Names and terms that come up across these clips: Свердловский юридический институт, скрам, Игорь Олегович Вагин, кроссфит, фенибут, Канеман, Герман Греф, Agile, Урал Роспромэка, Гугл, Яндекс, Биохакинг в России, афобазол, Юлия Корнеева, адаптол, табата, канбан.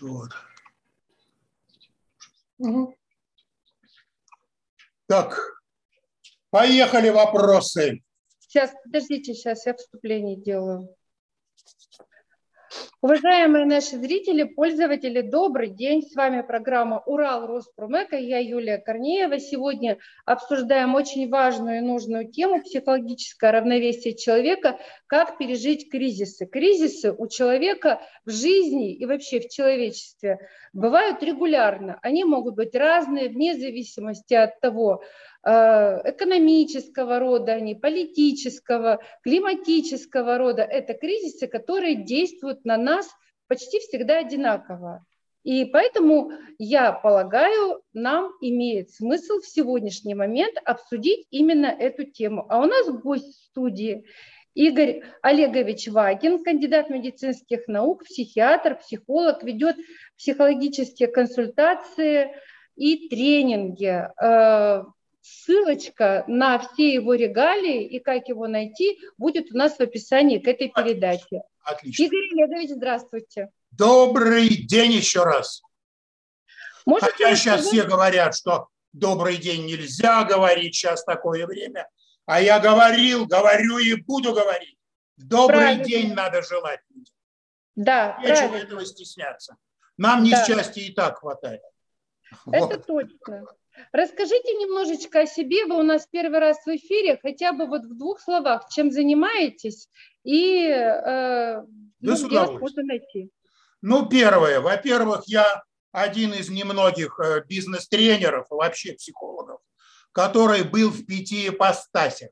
Вот. Угу. Так, поехали вопросы. Сейчас, подождите, сейчас я вступление делаю. Уважаемые наши зрители, пользователи, добрый день. С вами программа «Урал Роспромэка». Я Юлия Корнеева. Сегодня обсуждаем очень важную и нужную тему «Психологическое равновесие человека. Как пережить кризисы». Кризисы у человека в жизни и вообще в человечестве бывают регулярно. Они могут быть разные, вне зависимости от того, экономического рода, они политического, климатического рода. Это кризисы, которые действуют на нас почти всегда одинаково. И поэтому, я полагаю, нам имеет смысл в сегодняшний момент обсудить именно эту тему. А у нас гость в студии Игорь Олегович Вагин, кандидат медицинских наук, психиатр, психолог, ведет психологические консультации и тренинги. Ссылочка на все его регалии и как его найти будет у нас в описании к этой передаче. Отлично. Игорь Олегович, здравствуйте. Добрый день еще раз. Может, хотя сейчас все говорят, что добрый день нельзя говорить, сейчас такое время. А я говорил, говорю и буду говорить. Добрый день надо желать. Да, нечего этого стесняться. Нам несчастья и так хватает. Вот. Это точно. Расскажите немножечко о себе, вы у нас первый раз в эфире, хотя бы вот в двух словах, чем занимаетесь и где вас можно найти. Ну, первое, во-первых, я один из немногих бизнес-тренеров, вообще психологов, который был в 5 ипостасях.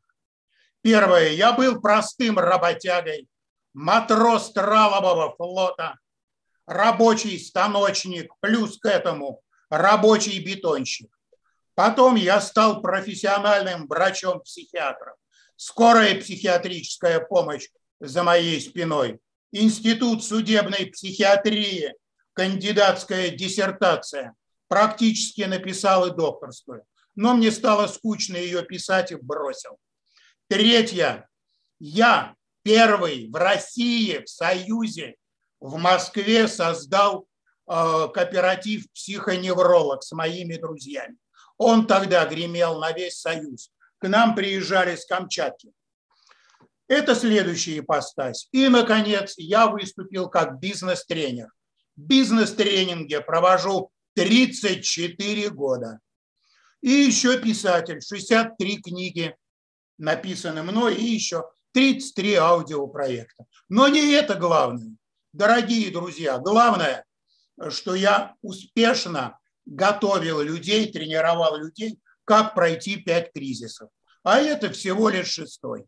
Первое, я был простым работягой, матрос тралового флота, рабочий станочник, плюс к этому рабочий бетонщик. Потом я стал профессиональным врачом-психиатром. Скорая психиатрическая помощь за моей спиной. Институт судебной психиатрии, кандидатская диссертация. Практически написал и докторскую. Но мне стало скучно ее писать и бросил. Третье. Я первый в России, в Союзе, в Москве создал кооператив «Психоневролог» с моими друзьями. Он тогда гремел на весь Союз. К нам приезжали с Камчатки. Это следующая ипостась. И, наконец, я выступил как бизнес-тренер. Бизнес-тренинги провожу 34 года. И еще писатель. 63 книги написаны мной и еще 33 аудиопроекта. Но не это главное. Дорогие друзья, главное, что я успешно готовил людей, тренировал людей, как пройти 5 кризисов. А это всего лишь 6-й.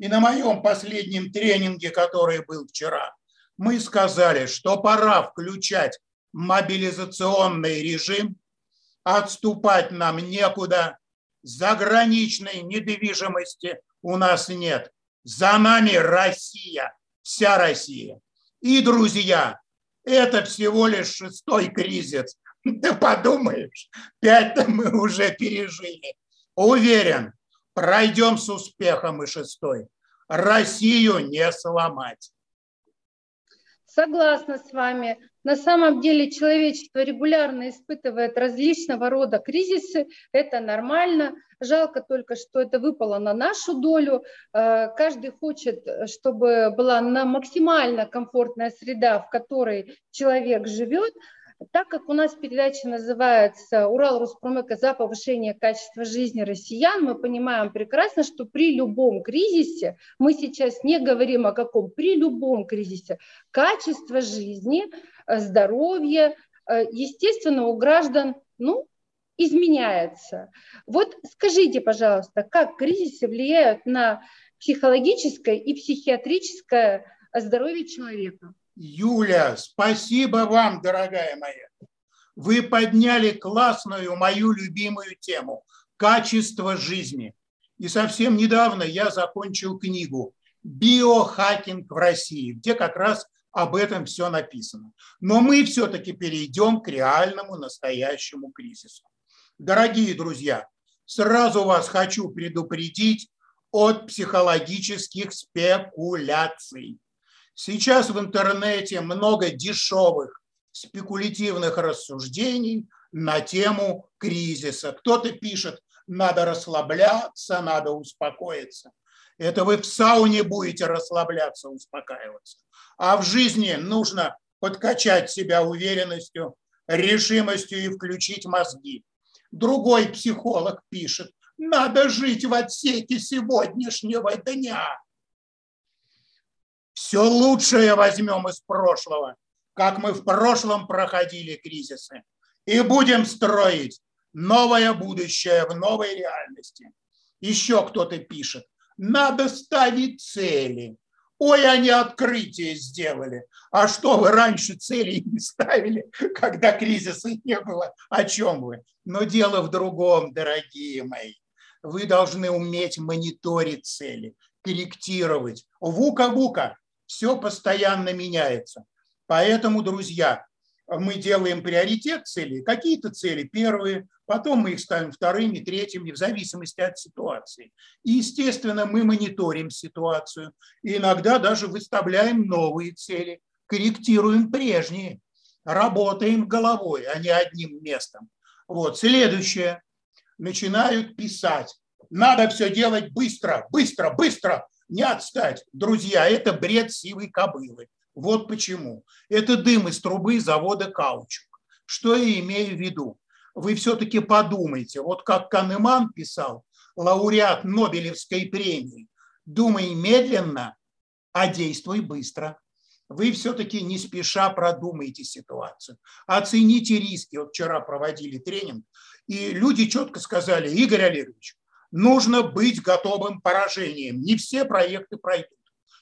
И на моем последнем тренинге, который был вчера, мы сказали, что пора включать мобилизационный режим, отступать нам некуда, заграничной недвижимости у нас нет. За нами Россия, вся Россия. И, друзья, это всего лишь 6-й кризис. Ты подумаешь, 5-то мы уже пережили. Уверен, пройдем с успехом и 6-й. Россию не сломать. Согласна с вами. На самом деле человечество регулярно испытывает различного рода кризисы. Это нормально. Жалко только, что это выпало на нашу долю. Каждый хочет, чтобы была максимально комфортная среда, в которой человек живет. Так как у нас передача называется «Урал Роспромэка за повышение качества жизни россиян», мы понимаем прекрасно, что при любом кризисе, мы сейчас не говорим о каком, при любом кризисе, качество жизни, здоровье, естественно, у граждан, изменяется. Вот скажите, пожалуйста, как кризисы влияют на психологическое и психиатрическое здоровье человека? Юля, спасибо вам, дорогая моя. Вы подняли классную мою любимую тему – качество жизни. И совсем недавно я закончил книгу «Биохакинг в России», где как раз об этом все написано. Но мы все-таки перейдем к реальному, настоящему кризису. Дорогие друзья, сразу вас хочу предупредить от психологических спекуляций. Сейчас в интернете много дешевых спекулятивных рассуждений на тему кризиса. Кто-то пишет, надо расслабляться, надо успокоиться. Это вы в сауне будете расслабляться, успокаиваться. А в жизни нужно подкачать себя уверенностью, решимостью и включить мозги. Другой психолог пишет, надо жить в отсеке сегодняшнего дня. Все лучшее возьмем из прошлого, как мы в прошлом проходили кризисы, и будем строить новое будущее в новой реальности. Еще кто-то пишет, надо ставить цели. Ой, они открытие сделали. А что вы раньше целей не ставили, когда кризиса не было? О чем вы? Но дело в другом, дорогие мои. Вы должны уметь мониторить цели, корректировать. Вука-вука, все постоянно меняется. Поэтому, друзья, мы делаем приоритет целей. Какие-то цели первые, потом мы их ставим вторыми, третьими, в зависимости от ситуации. И, естественно, мы мониторим ситуацию. И иногда даже выставляем новые цели, корректируем прежние, работаем головой, а не одним местом. Вот, следующее. Начинают писать. Надо все делать быстро, быстро, быстро, не отстать. Друзья, это бред сивой кобылы. Вот почему. Это дым из трубы завода «Каучук». Что я имею в виду? Вы все-таки подумайте. Вот как Канеман писал, лауреат Нобелевской премии, думай медленно, а действуй быстро. Вы все-таки не спеша продумайте ситуацию. Оцените риски. Вот вчера проводили тренинг, и люди четко сказали, Игорь Олегович, нужно быть готовым к поражениям. Не все проекты пройдут.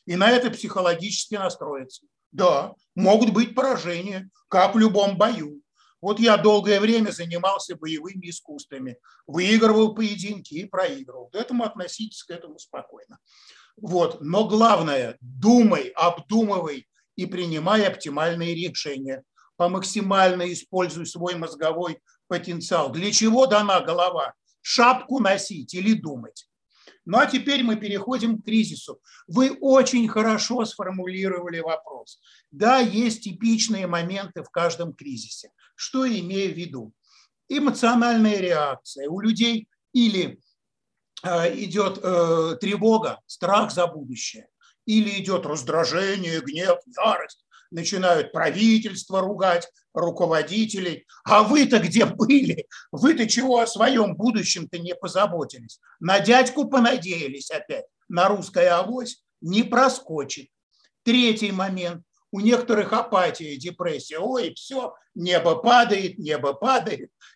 И на это психологически настроиться. Да, могут быть поражения, как в любом бою. Вот я долгое время занимался боевыми искусствами, выигрывал поединки и проигрывал. К этому относитесь спокойно. Вот. Но главное, думай, обдумывай и принимай оптимальные решения. Максимально используй свой мозговой потенциал. Для чего дана голова? Шапку носить или думать? Ну а теперь мы переходим к кризису. Вы очень хорошо сформулировали вопрос. Да, есть типичные моменты в каждом кризисе. Что я имею в виду? Эмоциональная реакция. У людей или идет тревога, страх за будущее, или идет раздражение, гнев, ярость. Начинают правительство ругать, руководителей. А вы-то где были? Вы-то чего о своем будущем-то не позаботились? На дядьку понадеялись опять. На русское авось не проскочит. Третий момент. У некоторых апатия, депрессия. Ой, все, небо падает.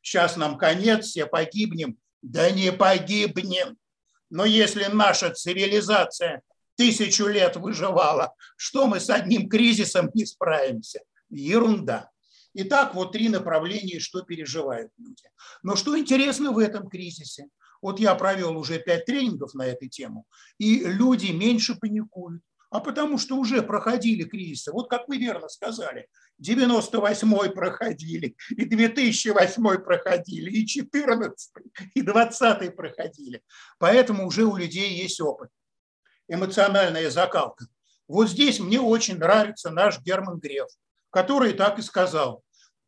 Сейчас нам конец, все погибнем. Да не погибнем. Но если наша цивилизация 1000 лет выживала, что мы с одним кризисом не справимся? Ерунда. Итак, вот 3 направления, что переживают люди. Но что интересно в этом кризисе? Вот я провел уже 5 тренингов на эту тему, и люди меньше паникуют, а потому что уже проходили кризисы. Вот как вы верно сказали, 98-й проходили, и 2008-й проходили, и 14-й, и 20-й проходили. Поэтому уже у людей есть опыт. Эмоциональная закалка. Вот здесь мне очень нравится наш Герман Греф, который так и сказал,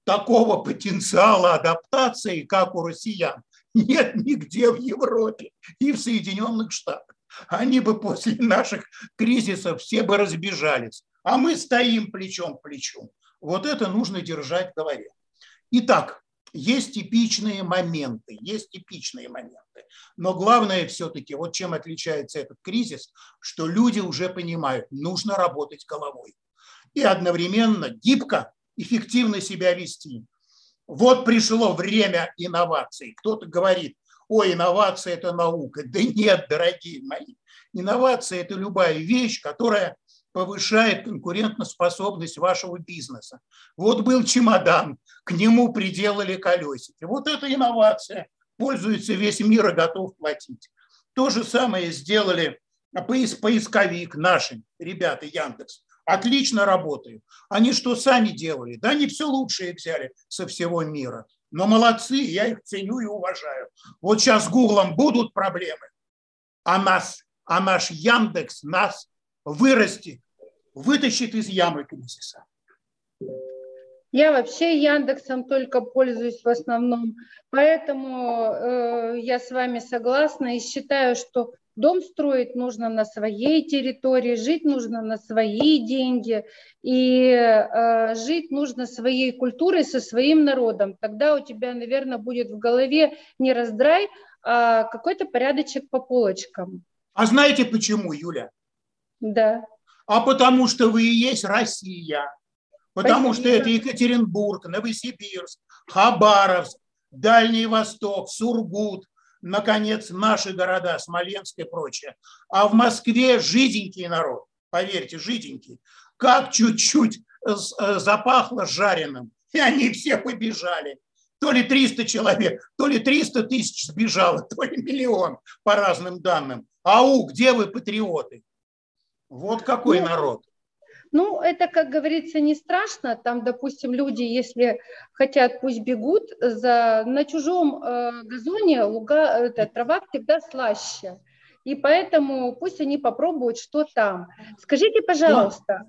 такого потенциала адаптации, как у россиян, нет нигде в Европе и в Соединенных Штатах. Они бы после наших кризисов все бы разбежались, а мы стоим плечом к плечу. Вот это нужно держать в голове. Итак, есть типичные моменты, Но главное все-таки, вот чем отличается этот кризис, что люди уже понимают, нужно работать головой. И одновременно гибко, эффективно себя вести. Вот пришло время инноваций. Кто-то говорит, ой, инновация – это наука. Да нет, дорогие мои. Инновация – это любая вещь, которая повышает конкурентоспособность вашего бизнеса. Вот был чемодан, к нему приделали колесики. Вот это инновация. Пользуется весь мир и готов платить. То же самое сделали поисковик наши, ребята, Яндекс. Отлично работают. Они что сами делали? Да они все лучшее взяли со всего мира. Но молодцы, я их ценю и уважаю. Вот сейчас с Гуглом будут проблемы, а наш Яндекс нас вырастет вытащит из ямы кризиса. Я вообще Яндексом только пользуюсь в основном, поэтому я с вами согласна и считаю, что дом строить нужно на своей территории, жить нужно на свои деньги и жить нужно своей культурой, со своим народом. Тогда у тебя, наверное, будет в голове не раздрай, а какой-то порядочек по полочкам. А знаете почему, Юля? Да. А потому что вы и есть Россия. Потому что это Екатеринбург, Новосибирск, Хабаровск, Дальний Восток, Сургут, наконец, наши города, Смоленск и прочее. А в Москве жиденький народ, поверьте, жиденький. Как чуть-чуть запахло жареным, и они все побежали. То ли 300 человек, то ли 300 тысяч сбежало, то ли миллион, по разным данным. Ау, где вы, патриоты? Вот какой народ. Ну, это, как говорится, не страшно. Там, допустим, люди, если хотят, пусть бегут. На чужом газоне трава всегда слаще. И поэтому пусть они попробуют, что там. Скажите, пожалуйста.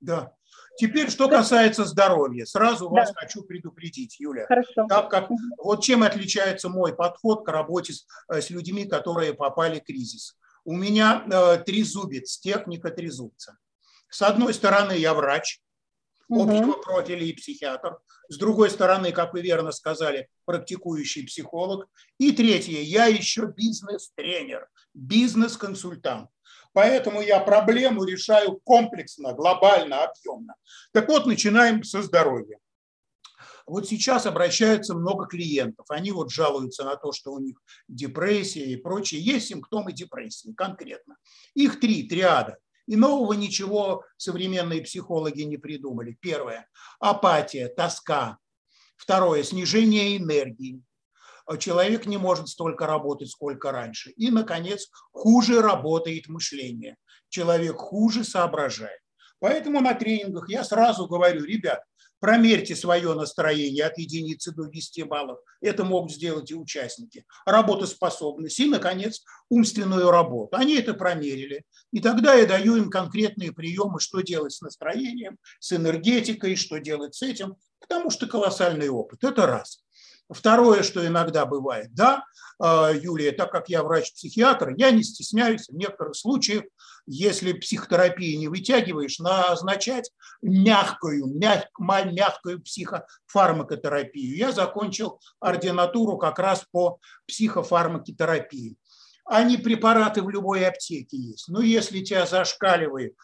Да. Теперь, что касается здоровья. Сразу вас хочу предупредить, Юля. Хорошо. Так как, вот чем отличается мой подход к работе с людьми, которые попали в кризис. У меня трезубец, техника трезубца. С одной стороны, я врач, общего профиля и психиатр. С другой стороны, как вы верно сказали, практикующий психолог. И третье, я еще бизнес-тренер, бизнес-консультант. Поэтому я проблему решаю комплексно, глобально, объемно. Так вот, начинаем со здоровья. Вот сейчас обращаются много клиентов. Они вот жалуются на то, что у них депрессия и прочее. Есть симптомы депрессии конкретно. Их три, триада. И нового ничего современные психологи не придумали. Первое – апатия, тоска. Второе – снижение энергии. Человек не может столько работать, сколько раньше. И, наконец, хуже работает мышление. Человек хуже соображает. Поэтому на тренингах я сразу говорю, ребят, промерьте свое настроение от 1 до 10 баллов. Это могут сделать и участники. Работоспособность и, наконец, умственную работу. Они это промерили. И тогда я даю им конкретные приемы, что делать с настроением, с энергетикой, что делать с этим. Потому что колоссальный опыт. Это раз. Второе, что иногда бывает, да, Юлия, так как я врач-психиатр, я не стесняюсь в некоторых случаях, если психотерапии не вытягиваешь, назначать мягкую психофармакотерапию. Я закончил ординатуру как раз по психофармакотерапии. Они препараты в любой аптеке есть. Но если тебя зашкаливает,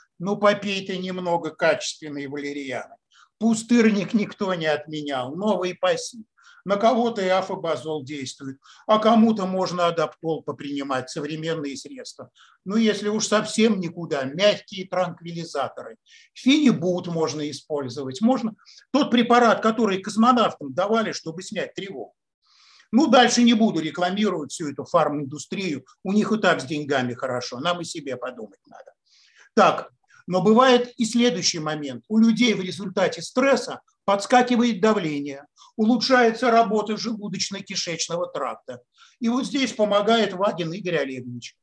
попей ты немного качественной валерьяны. Пустырник никто не отменял, новый пассив. На кого-то и афобазол действует, а кому-то можно адаптол попринимать, современные средства. Если уж совсем никуда, мягкие транквилизаторы. Фенибут можно использовать. Можно тот препарат, который космонавтам давали, чтобы снять тревогу. Дальше не буду рекламировать всю эту фарминдустрию. У них и так с деньгами хорошо. Нам и себе подумать надо. Так, но бывает и следующий момент. У людей в результате стресса подскакивает давление, улучшается работа желудочно-кишечного тракта. И вот здесь помогает Вагин Игорь Олегович.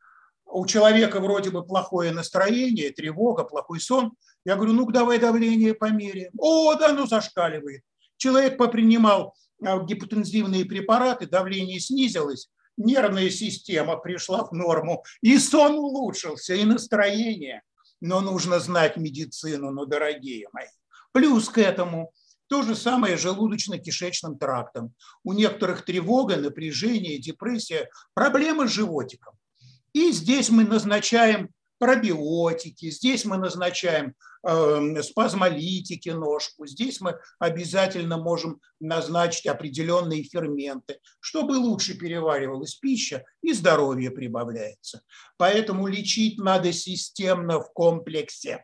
У человека вроде бы плохое настроение, тревога, плохой сон. Я говорю, давай давление померяем. О, да, зашкаливает. Человек попринимал гипотензивные препараты, давление снизилось, нервная система пришла в норму, и сон улучшился, и настроение. Но нужно знать медицину, дорогие мои. Плюс к этому... То же самое с желудочно-кишечным трактом. У некоторых тревога, напряжение, депрессия, проблемы с животиком. И здесь мы назначаем пробиотики, здесь мы назначаем спазмолитики, ножку, здесь мы обязательно можем назначить определенные ферменты, чтобы лучше переваривалась пища и здоровье прибавляется. Поэтому лечить надо системно в комплексе.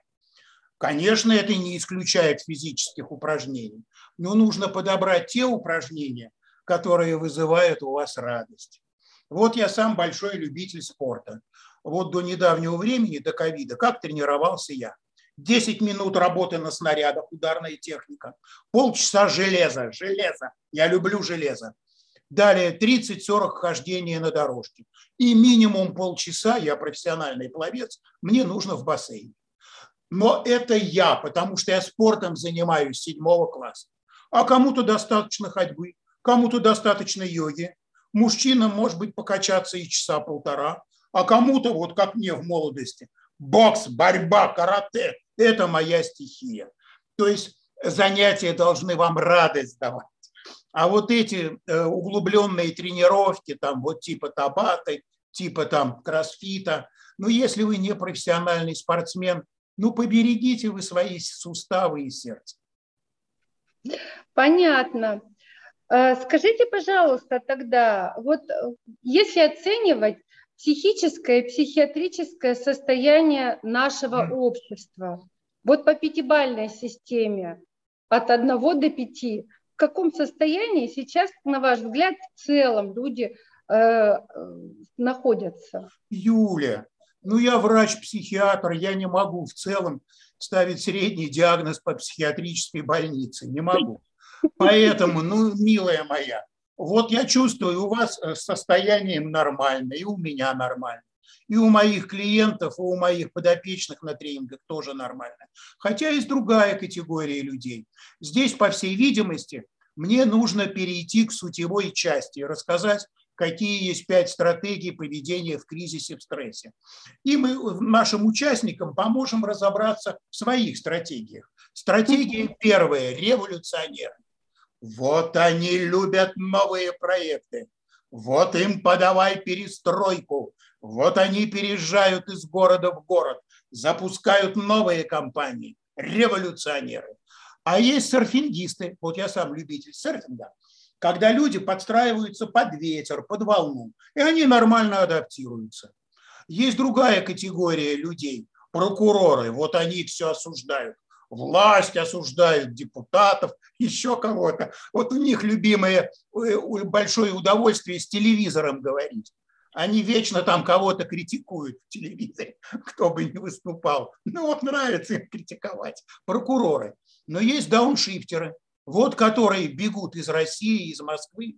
Конечно, это не исключает физических упражнений, но нужно подобрать те упражнения, которые вызывают у вас радость. Вот я сам большой любитель спорта. Вот до недавнего времени, до ковида, как тренировался я. 10 минут работы на снарядах, ударная техника, полчаса железо, я люблю железо. Далее 30-40 хождения на дорожке. И минимум полчаса, я профессиональный пловец, мне нужно в бассейн. Но это я, потому что я спортом занимаюсь с 7 класса. А кому-то достаточно ходьбы, кому-то достаточно йоги. Мужчинам, может быть, покачаться и часа полтора. А кому-то, вот как мне в молодости, бокс, борьба, карате – это моя стихия. То есть занятия должны вам радость давать. А вот эти углубленные тренировки, там, вот типа табаты, типа там кроссфита, ну, если вы не профессиональный спортсмен, ну, поберегите вы свои суставы и сердце. Понятно. Скажите, пожалуйста, тогда, вот если оценивать психическое и психиатрическое состояние нашего общества, вот по 5-бальной системе от 1 до 5, в каком состоянии сейчас, на ваш взгляд, в целом люди находятся? Юля, ну я врач-психиатр, я не могу в целом ставить средний диагноз по психиатрической больнице, не могу. Поэтому, ну, милая моя, вот я чувствую, у вас с состоянием нормально, и у меня нормально, и у моих клиентов, и у моих подопечных на тренингах тоже нормально. Хотя есть другая категория людей. Здесь, по всей видимости, мне нужно перейти к сутевой части и рассказать, какие есть 5 стратегий поведения в кризисе, в стрессе. И мы нашим участникам поможем разобраться в своих стратегиях. Стратегия первая – революционеры. Вот они любят новые проекты. Вот им подавай перестройку. Вот они переезжают из города в город, запускают новые компании. Революционеры. А есть серфингисты. Вот я сам любитель серфинга. Когда люди подстраиваются под ветер, под волну, и они нормально адаптируются. Есть другая категория людей – прокуроры. Вот они все осуждают. Власть осуждают, депутатов, еще кого-то. Вот у них любимое большое удовольствие с телевизором говорить. Они вечно там кого-то критикуют в телевизоре, кто бы ни выступал. Ну вот нравится им критиковать. Прокуроры. Но есть дауншифтеры. Вот которые бегут из России, из Москвы.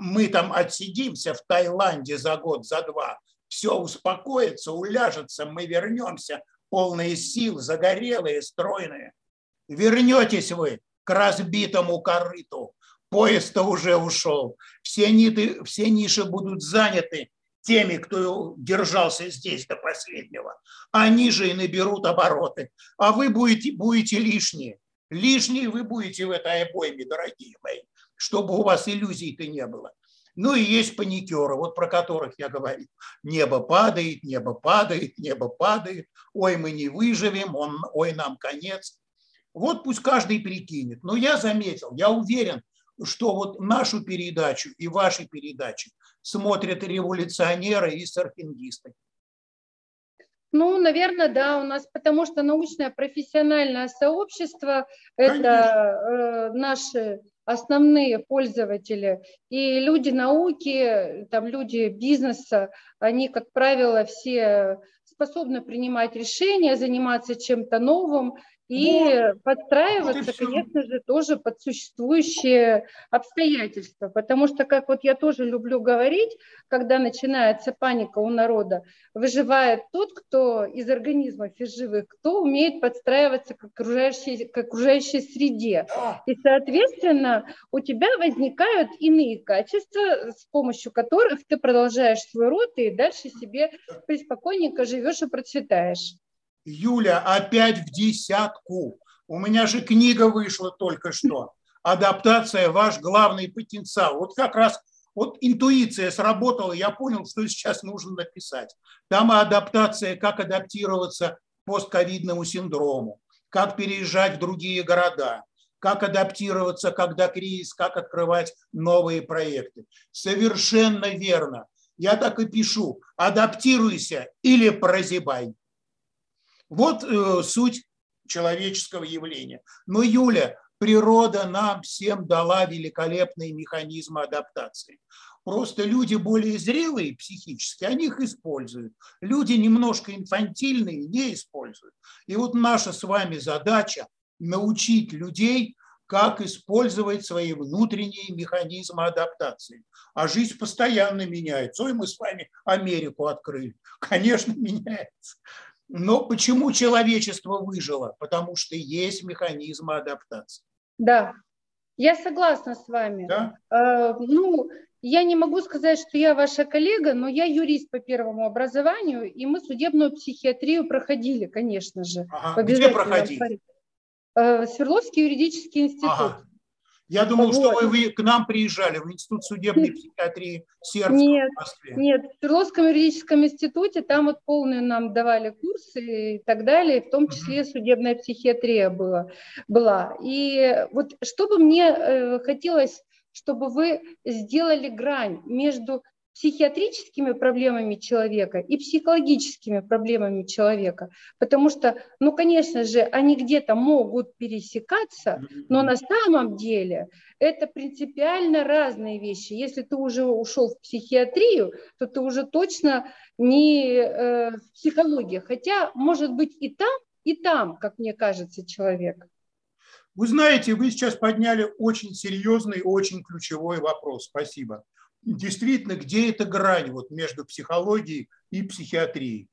Мы там отсидимся в Таиланде за год, за 2. Все успокоится, уляжется, мы вернемся, полные сил, загорелые, стройные. Вернетесь вы к разбитому корыту. Поезд-то уже ушел. Все ниши будут заняты теми, кто держался здесь до последнего. Они же и наберут обороты. А вы будете лишние. Лишние вы будете в этой обойме, дорогие мои, чтобы у вас иллюзий-то не было. Ну и есть паникеры, вот про которых я говорил. Небо падает, небо падает, небо падает. Ой, мы не выживем, ой, нам конец. Вот пусть каждый прикинет. Но я заметил, я уверен, что вот нашу передачу и ваши передачи смотрят революционеры и серфингисты. Ну, наверное, да, у нас, потому что научное профессиональное сообщество – это наши основные пользователи. И люди науки, там, люди бизнеса, они, как правило, все способны принимать решения, заниматься чем-то новым и подстраиваться, конечно же, тоже под существующие обстоятельства. Потому что, как вот я тоже люблю говорить, когда начинается паника у народа, выживает тот, кто из организмов, из живых, кто умеет подстраиваться к окружающей среде. И, соответственно, у тебя возникают иные качества, с помощью которых ты продолжаешь свой род и дальше себе приспокойненько живешь и процветаешь. Юля, опять в десятку. У меня же книга вышла только что. Адаптация – ваш главный потенциал. Вот как раз вот интуиция сработала, я понял, что сейчас нужно написать. Там адаптация, как адаптироваться к постковидному синдрому, как переезжать в другие города, как адаптироваться, когда кризис, как открывать новые проекты. Совершенно верно. Я так и пишу. Адаптируйся или прозябай. Вот суть человеческого явления. Но, Юля, природа нам всем дала великолепные механизмы адаптации. Просто люди более зрелые психически, они их используют. Люди немножко инфантильные не используют. И вот наша с вами задача научить людей, как использовать свои внутренние механизмы адаптации. А жизнь постоянно меняется. Ой, мы с вами Америку открыли. Конечно, меняется. Но почему человечество выжило? Потому что есть механизмы адаптации. Да, я согласна с вами. Да? Ну, я не могу сказать, что я ваша коллега, но я юрист по первому образованию, и мы судебную психиатрию проходили, конечно же. Ага. Где проходили? Свердловский юридический институт. Ага. Я думал, вот. Что вы к нам приезжали в Институт судебной психиатрии Сербского в Москве. Нет, в Свердловском юридическом институте там вот полную нам давали курсы и так далее, в том числе судебная психиатрия была. И вот что бы мне хотелось, чтобы вы сделали грань между психиатрическими проблемами человека и психологическими проблемами человека. Потому что, ну, конечно же, они где-то могут пересекаться, но на самом деле это принципиально разные вещи. Если ты уже ушел в психиатрию, то ты уже точно не в психологии. Хотя, может быть, и там, как мне кажется, человек. Вы знаете, вы сейчас подняли очень серьезный, очень ключевой вопрос. Спасибо. Действительно, где эта грань вот между психологией и психиатрией?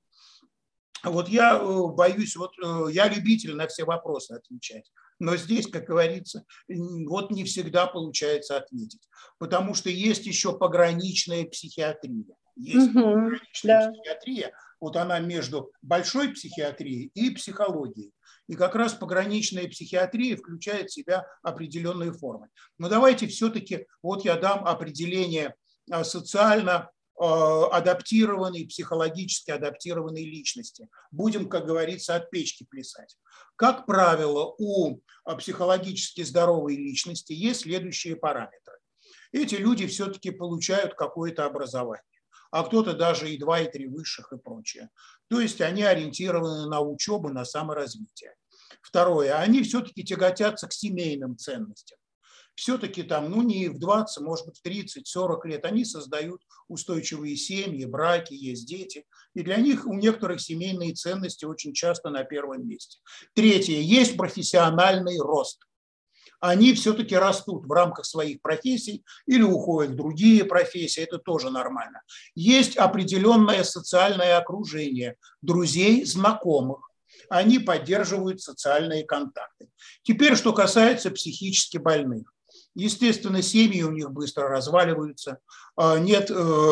Вот я боюсь, вот я любитель на все вопросы отвечать, но здесь, как говорится, вот не всегда получается ответить, потому что есть еще пограничная психиатрия. Есть пограничная психиатрия, вот она между большой психиатрией и психологией. И как раз пограничная психиатрия включает в себя определенные формы. Но давайте все-таки, вот я дам определение социально адаптированной, психологически адаптированной личности. Будем, как говорится, от печки плясать. Как правило, у психологически здоровой личности есть следующие параметры. Эти люди все-таки получают какое-то образование, а кто-то даже и 2, и 3 высших и прочее. То есть они ориентированы на учебу, на саморазвитие. Второе, они все-таки тяготятся к семейным ценностям. Все-таки там, ну не в 20, может быть в 30, 40 лет они создают устойчивые семьи, браки, есть дети. И для них у некоторых семейные ценности очень часто на первом месте. Третье, есть профессиональный рост. Они все-таки растут в рамках своих профессий или уходят в другие профессии, это тоже нормально. Есть определенное социальное окружение друзей, знакомых. Они поддерживают социальные контакты. Теперь, что касается психически больных. Естественно, семьи у них быстро разваливаются, нет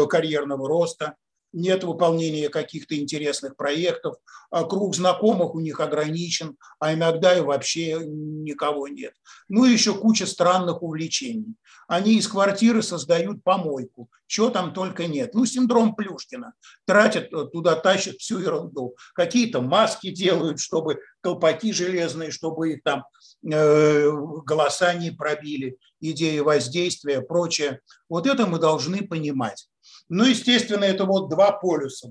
карьерного роста, нет выполнения каких-то интересных проектов, круг знакомых у них ограничен, а иногда и вообще никого нет. Ну и еще куча странных увлечений. Они из квартиры создают помойку, чего там только нет. Ну, синдром Плюшкина. Тратят, туда тащат всю ерунду. Какие-то маски делают, чтобы колпаки железные, чтобы их там голоса не пробили, идеи воздействия, прочее. Вот это мы должны понимать. Ну, естественно, это вот два полюса.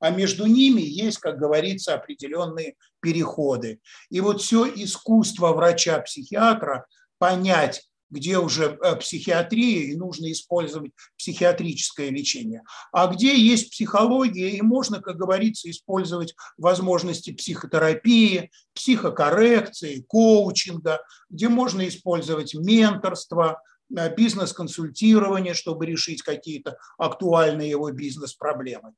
А между ними есть, как говорится, определенные переходы. И вот все искусство врача-психиатра понять, где уже психиатрия, и нужно использовать психиатрическое лечение. А где есть психология, и можно, как говорится, использовать возможности психотерапии, психокоррекции, коучинга, где можно использовать менторство, бизнес-консультирование, чтобы решить какие-то актуальные его бизнес-проблемы.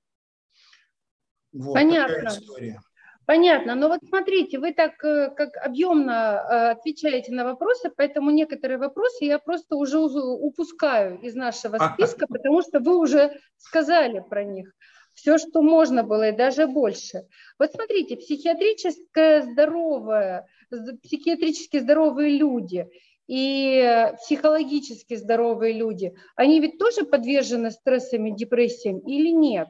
Вот такая история. Понятно. Но вот смотрите, вы так как объемно отвечаете на вопросы, поэтому некоторые вопросы я просто уже упускаю из нашего списка, потому что вы уже сказали про них. Все, что можно было, и даже больше. Вот смотрите, психиатрически здоровые люди и психологически здоровые люди, они ведь тоже подвержены стрессам и депрессиям или нет?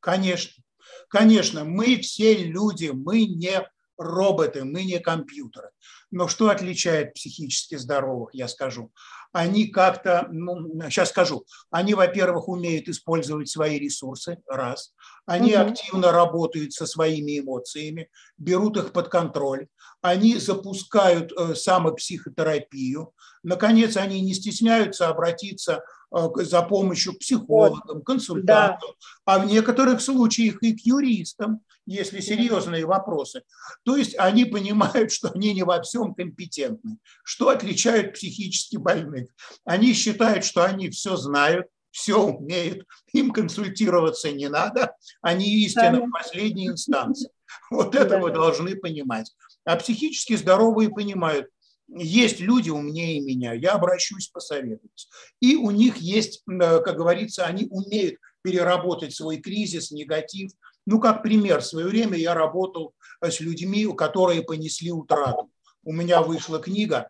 Конечно. Конечно, мы все люди, мы не роботы, мы не компьютеры. Но что отличает психически здоровых, я скажу? Они как-то, ну, сейчас скажу, они, во-первых, умеют использовать свои ресурсы, раз. Они активно работают со своими эмоциями, берут их под контроль. Они запускают самопсихотерапию. Наконец, они не стесняются обратиться за помощью к психологам, консультантам, а в некоторых случаях и к юристам, если серьезные вопросы. То есть они понимают, что они не во всем компетентны. Что отличает психически больных? Они считают, что они все знают, все умеют, им консультироваться не надо, они истинно в последней инстанции. Вот это вы должны понимать. А психически здоровые понимают, есть люди умнее меня, я обращусь посоветоваться. И у них есть, как говорится, они умеют переработать свой кризис, негатив. Ну, как пример, в свое время я работал с людьми, которые понесли утрату. У меня вышла книга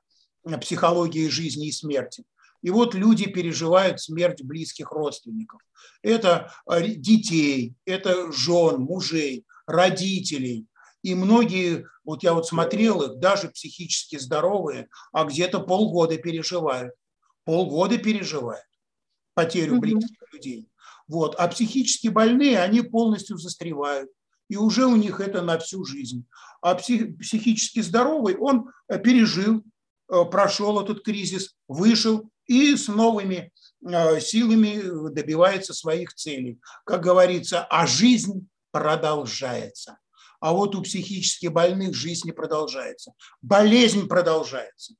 «Психология жизни и смерти». И вот люди переживают смерть близких родственников. Это детей, это жен, мужей, родителей. И многие, вот я вот смотрел их, даже психически здоровые, а где-то полгода переживают. Полгода переживают потерю близких людей. Вот. А психически больные, они полностью застревают. И уже у них это на всю жизнь. А психически здоровый, он пережил, прошел этот кризис, вышел и с новыми силами добивается своих целей. Как говорится, а жизнь продолжается. А вот у психически больных жизнь не продолжается. Болезнь продолжается.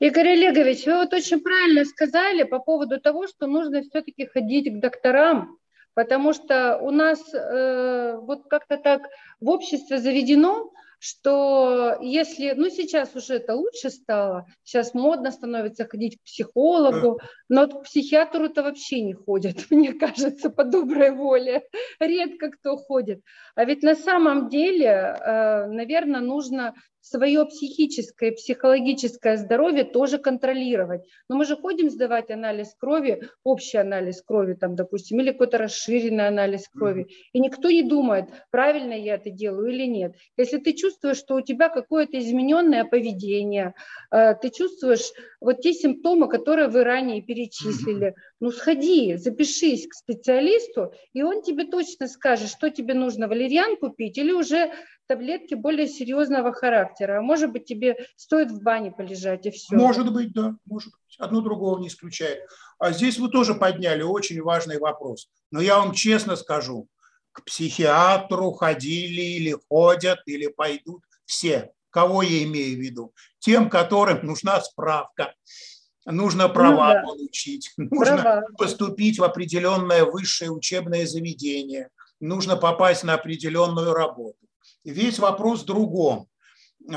Игорь Олегович, вы вот очень правильно сказали по поводу того, что нужно все-таки ходить к докторам, потому что у нас вот как-то так в обществе заведено, что если, ну сейчас уже это лучше стало, сейчас модно становится ходить к психологу, но к психиатру-то вообще не ходят, мне кажется, по доброй воле, редко кто ходит. А ведь на самом деле, наверное, нужно свое психическое, психологическое здоровье тоже контролировать. Но мы же ходим сдавать анализ крови, общий анализ крови, там, допустим, или какой-то расширенный анализ крови. И никто не думает, правильно я это делаю или нет. Если ты чувствуешь, что у тебя какое-то измененное поведение, ты чувствуешь вот те симптомы, которые вы ранее перечислили, ну сходи, запишись к специалисту, и он тебе точно скажет, что тебе нужно, валерьянку пить или уже таблетки более серьезного характера. А может быть, тебе стоит в бане полежать и все. Может быть, да. Может быть. Одно другого не исключает. А здесь вы тоже подняли очень важный вопрос. Но я вам честно скажу, к психиатру ходили или ходят, или пойдут все. Кого я имею в виду? Тем, которым нужна справка. Нужно права получить. Нужно поступить в определенное высшее учебное заведение. Нужно попасть на определенную работу. Весь вопрос в другом,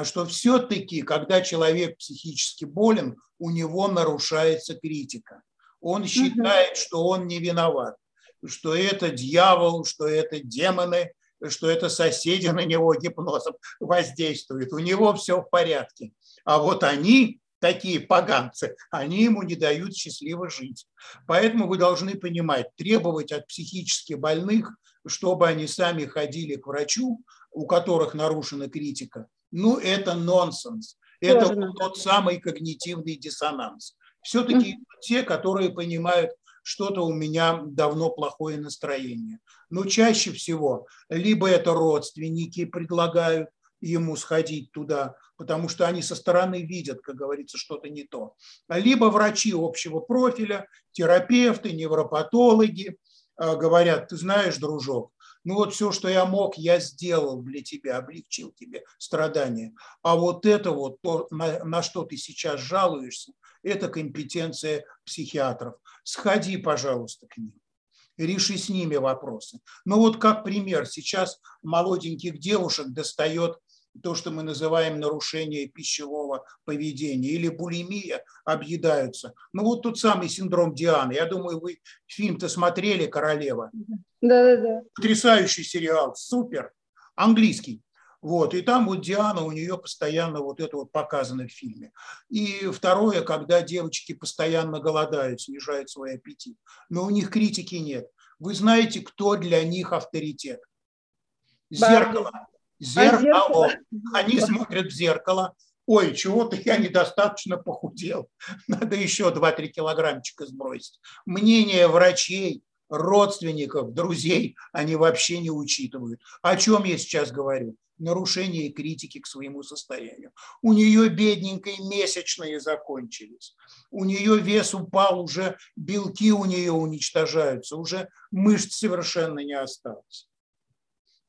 что все-таки, когда человек психически болен, у него нарушается критика. Он считает, что он не виноват, что это дьявол, что это демоны, что это соседи на него гипнозом воздействуют. У него все в порядке. А вот они, такие поганцы, они ему не дают счастливо жить. Поэтому вы должны понимать, требовать от психически больных, чтобы они сами ходили к врачу, у которых нарушена критика, ну это нонсенс. Это вот тот самый когнитивный диссонанс. Все-таки те, которые понимают, что-то у меня давно плохое настроение. Но чаще всего либо это родственники предлагают ему сходить туда, потому что они со стороны видят, как говорится, что-то не то. Либо врачи общего профиля, терапевты, невропатологи говорят, ты знаешь, дружок, ну вот все, что я мог, я сделал для тебя, облегчил тебе страдания. А вот это вот, то, на что ты сейчас жалуешься, это компетенция психиатров. Сходи, пожалуйста, к ним, реши с ними вопросы. Ну вот как пример, сейчас молоденьких девушек достает то, что мы называем нарушение пищевого поведения или булимия, объедаются. Ну вот тот самый синдром Дианы. Я думаю, вы фильм-то смотрели «Королева». Да-да-да. Потрясающий сериал, супер, английский. Вот, и там вот Диана, у нее постоянно вот это вот показано в фильме. И второе, когда девочки постоянно голодают, снижают свой аппетит, но у них критики нет. Вы знаете, кто для них авторитет? Зеркало. Зеркало. Они смотрят в зеркало. Ой, чего-то я недостаточно похудел. Надо еще 2-3 килограммчика сбросить. Мнение врачей, родственников, друзей они вообще не учитывают. О чем я сейчас говорю? Нарушение критики к своему состоянию. У нее бедненькой месячные закончились. У нее вес упал, уже белки у нее уничтожаются, уже мышц совершенно не осталось.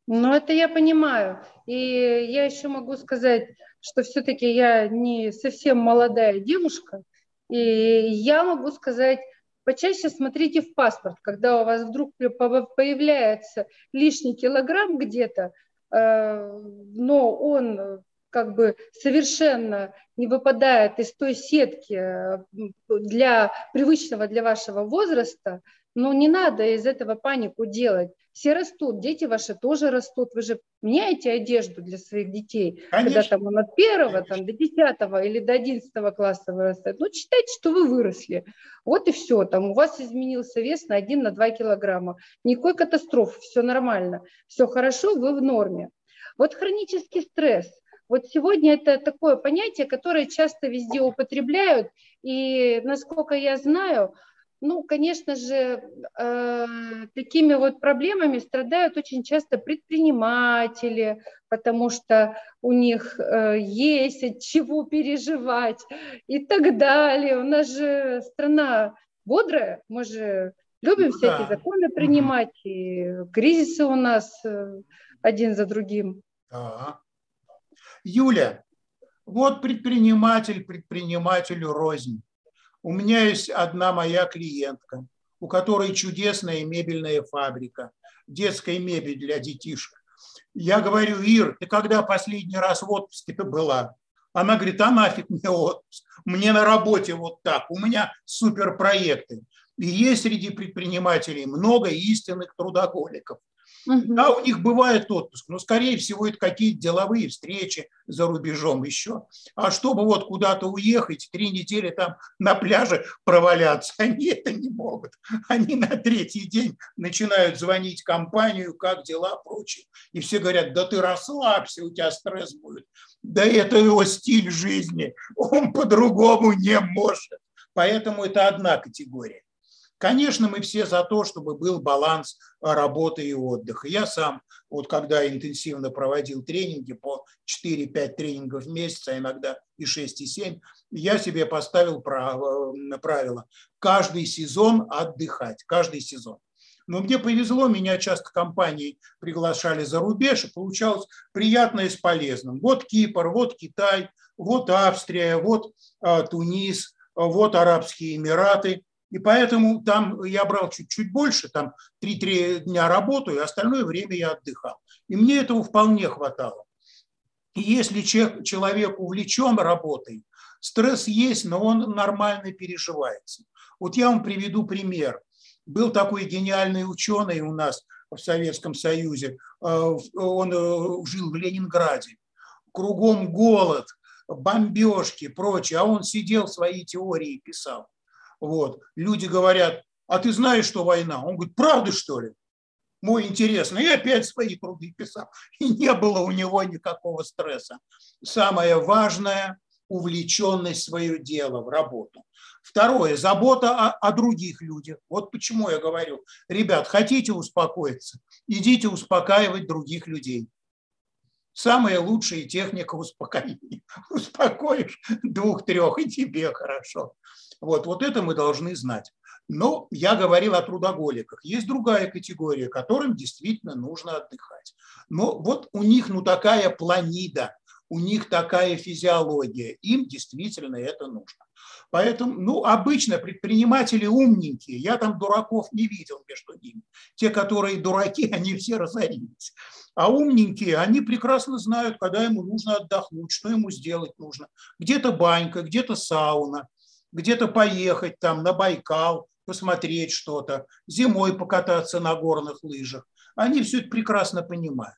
Ну, это я понимаю. И я еще могу сказать, что все-таки я не совсем молодая девушка. И я могу сказать Почаще смотрите в паспорт, когда у вас вдруг появляется лишний килограмм где-то, но он как бы совершенно не выпадает из той сетки для привычного для вашего возраста, но не надо из этого панику делать. Все растут, дети ваши тоже растут. Вы же меняете одежду для своих детей. Конечно. Когда там он от 1-го там, до 10-го или до 11-го класса вырастает. Ну, считайте, что вы выросли. Вот и все. Там у вас изменился вес на 1, на 2 килограмма. Никакой катастрофы, все нормально. Все хорошо, вы в норме. Вот хронический стресс. Вот сегодня это такое понятие, которое часто везде употребляют. И, насколько я знаю, ну, конечно же, такими вот проблемами страдают очень часто предприниматели, потому что у них есть от чего переживать и так далее. У нас же страна бодрая, мы же любим всякие законы принимать, и кризисы у нас один за другим. Да. Юля, вот предприниматель предпринимателю рознь. У меня есть одна моя клиентка, у которой чудесная мебельная фабрика, детская мебель для детишек. Я говорю: Ир, ты когда последний раз в отпуске-то была? Она говорит: а нафиг мне отпуск, мне на работе вот так, у меня суперпроекты. И есть среди предпринимателей много истинных трудоголиков. Да, у них бывает отпуск, но, скорее всего, это какие-то деловые встречи за рубежом еще. А чтобы вот куда-то уехать, 3 недели там на пляже проваляться, они это не могут. Они на 3-й день начинают звонить компанию, как дела, прочее. И все говорят: да ты расслабься, у тебя стресс будет. Да это его стиль жизни, он по-другому не может. Поэтому это одна категория. Конечно, мы все за то, чтобы был баланс работы и отдыха. Я сам, вот когда интенсивно проводил тренинги по 4-5 тренингов в месяц, а иногда и 6, и 7, я себе поставил правило каждый сезон отдыхать, каждый сезон. Но мне повезло, меня часто компании приглашали за рубеж, и получалось приятное с полезным. Вот Кипр, вот Китай, вот Австрия, вот Тунис, вот Арабские Эмираты. И поэтому там я брал чуть-чуть больше, там 3 дня работаю, остальное время я отдыхал. И мне этого вполне хватало. И если человек увлечен работой, стресс есть, но он нормально переживается. Вот я вам приведу пример. Был такой гениальный ученый у нас в Советском Союзе, он жил в Ленинграде, кругом голод, бомбежки, прочее, а он сидел, свои теории писал. Вот. Люди говорят: а ты знаешь, что война? Он говорит: правда, что ли? Мой интересно. И опять свои труды писал. И не было у него никакого стресса. Самое важное – увлеченность в свое дело, в работу. Второе – забота о других людях. Вот почему я говорю: ребят, хотите успокоиться, идите успокаивать других людей. Самая лучшая техника успокоения. Успокоишь 2-3, и тебе хорошо. Вот это мы должны знать. Но я говорил о трудоголиках. Есть другая категория, которым действительно нужно отдыхать. Но вот у них такая планида, у них такая физиология. Им действительно это нужно. Поэтому, обычно предприниматели умненькие. Я там дураков не видел между ними. Те, которые дураки, они все разорились. А умненькие, они прекрасно знают, когда ему нужно отдохнуть, что ему сделать нужно. Где-то банька, где-то сауна, где-то поехать там на Байкал, посмотреть что-то, зимой покататься на горных лыжах. Они все это прекрасно понимают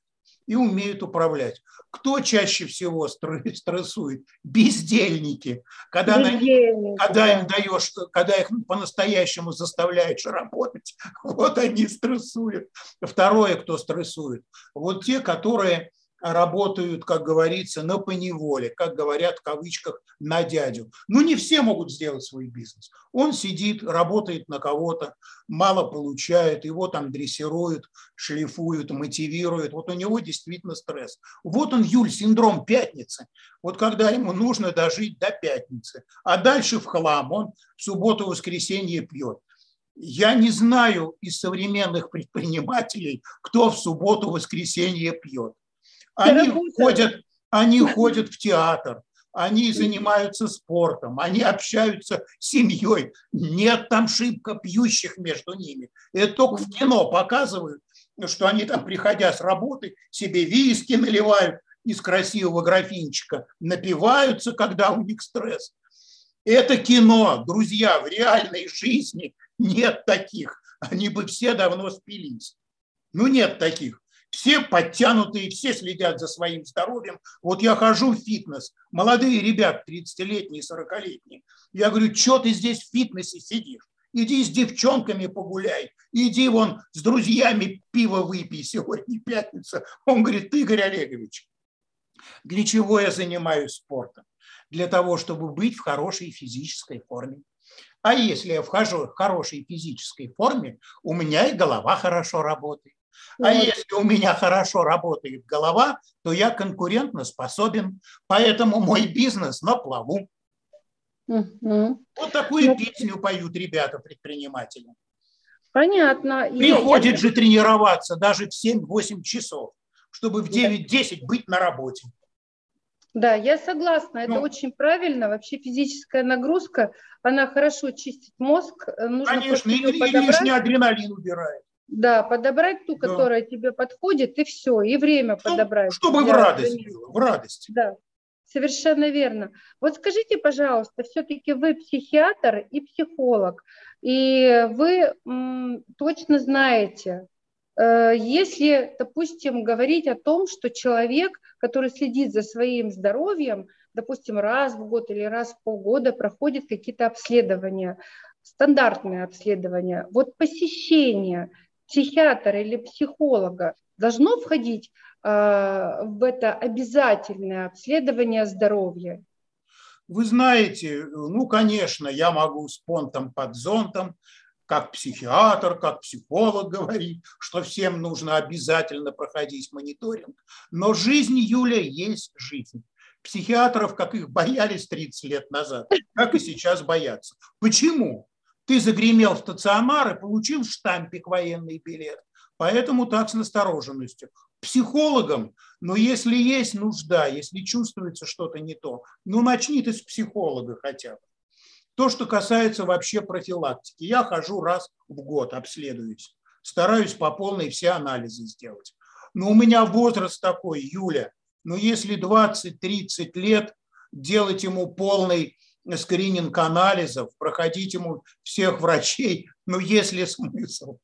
и умеют управлять. Кто чаще всего стрессует? Бездельники. Когда их по-настоящему заставляешь работать, вот они стрессуют. Второе, кто стрессует, вот те, которые работают, как говорится, напоневоле, как говорят в кавычках, на дядю. Не все могут сделать свой бизнес. Он сидит, работает на кого-то, мало получает, его там дрессируют, шлифуют, мотивируют. Вот у него действительно стресс. Вот он, Юль, синдром пятницы. Вот когда ему нужно дожить до пятницы, а дальше в хлам, он в субботу-воскресенье пьет. Я не знаю из современных предпринимателей, кто в субботу-воскресенье пьет. Они ходят в театр, они занимаются спортом, они общаются с семьей, нет там шибко пьющих между ними. Это только в кино показывают, что они там, приходя с работы, себе виски наливают из красивого графинчика, напиваются, когда у них стресс. Это кино, друзья, в реальной жизни нет таких, они бы все давно спились. Ну нет таких. Все подтянутые, все следят за своим здоровьем. Вот я хожу в фитнес. Молодые ребята, 30-летние, 40-летние. Я говорю, что ты здесь в фитнесе сидишь? Иди с девчонками погуляй. Иди вон с друзьями пиво выпей. Сегодня пятница. Он говорит, Игорь Олегович, для чего я занимаюсь спортом? Для того, чтобы быть в хорошей физической форме. А если я вхожу в хорошей физической форме, у меня и голова хорошо работает. А если у меня хорошо работает голова, то я конкурентно способен, поэтому мой бизнес на плаву. Вот такую песню поют ребята-предприниматели. Понятно. Приходит же тренироваться даже в 7-8 часов, чтобы в 9-10 быть на работе. Да, я согласна, это очень правильно. Вообще физическая нагрузка, она хорошо чистит мозг. Нужно, конечно, и лишний адреналин убирает. Да, подобрать ту, которая тебе подходит, и все, и время подобрать. Чтобы в радость было, в радость. Да, совершенно верно. Вот скажите, пожалуйста, все-таки вы психиатр и психолог, и вы точно знаете, если, допустим, говорить о том, что человек, который следит за своим здоровьем, допустим, раз в год или раз в полгода проходит какие-то обследования, стандартные обследования, вот посещение психиатра или психолога должно входить в это обязательное обследование здоровья? Вы знаете, ну, конечно, я могу с понтом под зонтом, как психиатр, как психолог говорит, что всем нужно обязательно проходить мониторинг. Но жизнь, Юля, есть жизнь. Психиатров, как их боялись 30 лет назад, так и сейчас боятся. Почему? Ты загремел в стационар и получил штампик военный билет. Поэтому так с настороженностью. Психологом, но если есть нужда, если чувствуется что-то не то, ну начни ты с психолога хотя бы. То, что касается вообще профилактики. Я хожу раз в год, обследуюсь. Стараюсь по полной все анализы сделать. Но у меня возраст такой, Юля, но если 20-30 лет делать ему полный скрининг анализов, проходить ему всех врачей, ну, есть ли смысл,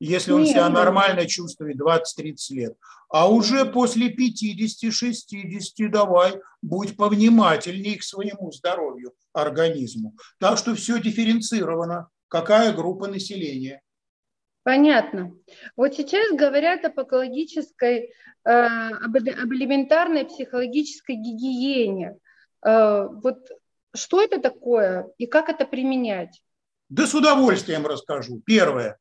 если он себя нормально чувствует 20-30 лет. А уже после 50-60 давай, будь повнимательнее к своему здоровью, организму. Так что все дифференцировано, какая группа населения. Понятно. Вот сейчас говорят об экологической, об элементарной психологической гигиене. Вот что это такое и как это применять? Да с удовольствием расскажу. Первое.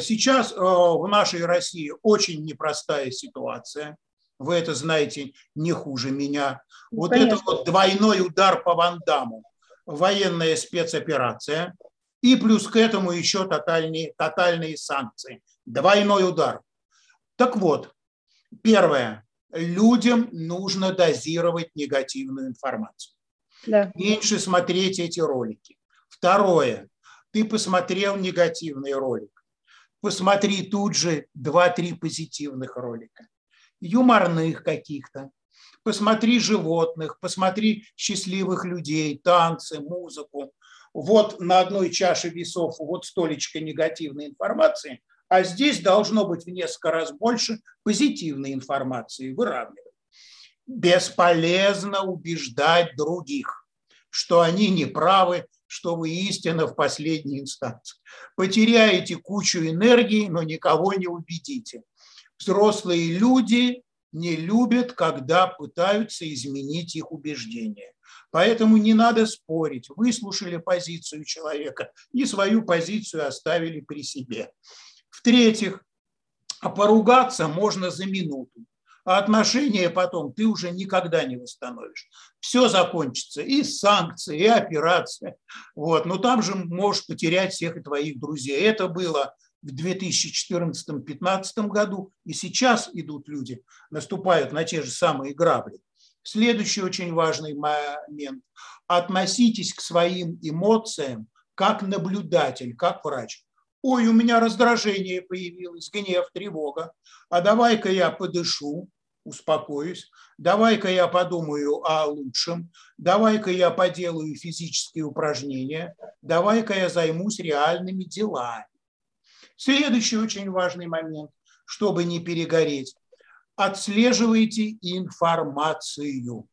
Сейчас в нашей России очень непростая ситуация. Вы это знаете не хуже меня. Вот это вот двойной удар по Ван Дамму. Военная спецоперация. И плюс к этому еще тотальные санкции. Двойной удар. Так вот, первое. Людям нужно дозировать негативную информацию. Да. Меньше смотреть эти ролики. Второе. Ты посмотрел негативный ролик. Посмотри тут же 2-3 позитивных ролика. Юморных каких-то. Посмотри животных, посмотри счастливых людей, танцы, музыку. Вот на одной чаше весов вот столечко негативной информации, а здесь должно быть в несколько раз больше позитивной информации. Выравнивай. Бесполезно убеждать других, что они не правы, что вы истина в последней инстанции. Потеряете кучу энергии, но никого не убедите. Взрослые люди не любят, когда пытаются изменить их убеждения. Поэтому не надо спорить. Выслушали позицию человека и свою позицию оставили при себе. В-третьих, поругаться можно за минуту. А отношения потом ты уже никогда не восстановишь. Все закончится, и санкции, и операция. Вот. Но там же можешь потерять всех и твоих друзей. Это было в 2014-2015 году, и сейчас идут люди, наступают на те же самые грабли. Следующий очень важный момент. Относитесь к своим эмоциям как наблюдатель, как врач. Ой, у меня раздражение появилось, гнев, тревога. А давай-ка я подышу, успокоюсь. Давай-ка я подумаю о лучшем. Давай-ка я поделаю физические упражнения. Давай-ка я займусь реальными делами. Следующий очень важный момент, чтобы не перегореть. Отслеживайте информацию.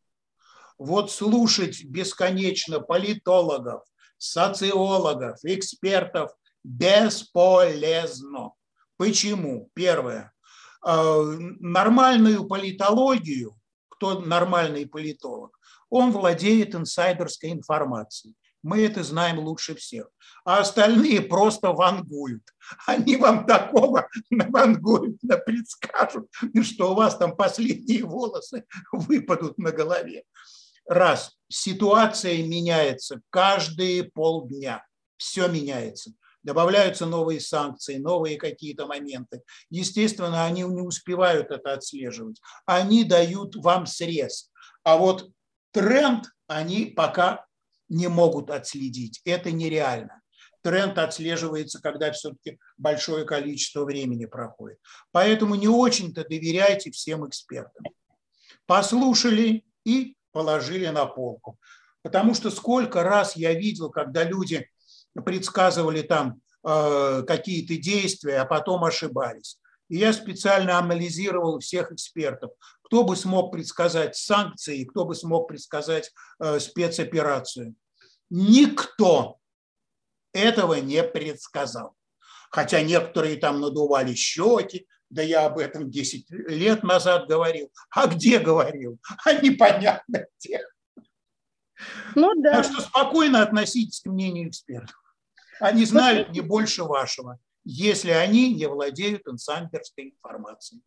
Вот слушать бесконечно политологов, социологов, экспертов бесполезно. Почему? Первое. Нормальную политологию, кто нормальный политолог, он владеет инсайдерской информацией. Мы это знаем лучше всех. А остальные просто вангуют. Они вам такого вангуютно предскажут, что у вас там последние волосы выпадут на голове. Раз. Ситуация меняется каждые полдня. Все меняется. Добавляются новые санкции, новые какие-то моменты. Естественно, они не успевают это отслеживать. Они дают вам срез. А вот тренд они пока не могут отследить. Это нереально. Тренд отслеживается, когда все-таки большое количество времени проходит. Поэтому не очень-то доверяйте всем экспертам. Послушали и положили на полку. Потому что сколько раз я видел, когда люди предсказывали там какие-то действия, а потом ошибались. И я специально анализировал всех экспертов. Кто бы смог предсказать санкции, кто бы смог предсказать спецоперацию. Никто этого не предсказал. Хотя некоторые там надували щеки, да я об этом 10 лет назад говорил. А где говорил? А непонятно где. Ну, да. Так что спокойно относитесь к мнению экспертов. Они знают не больше вашего, если они не владеют инсайдерской информацией.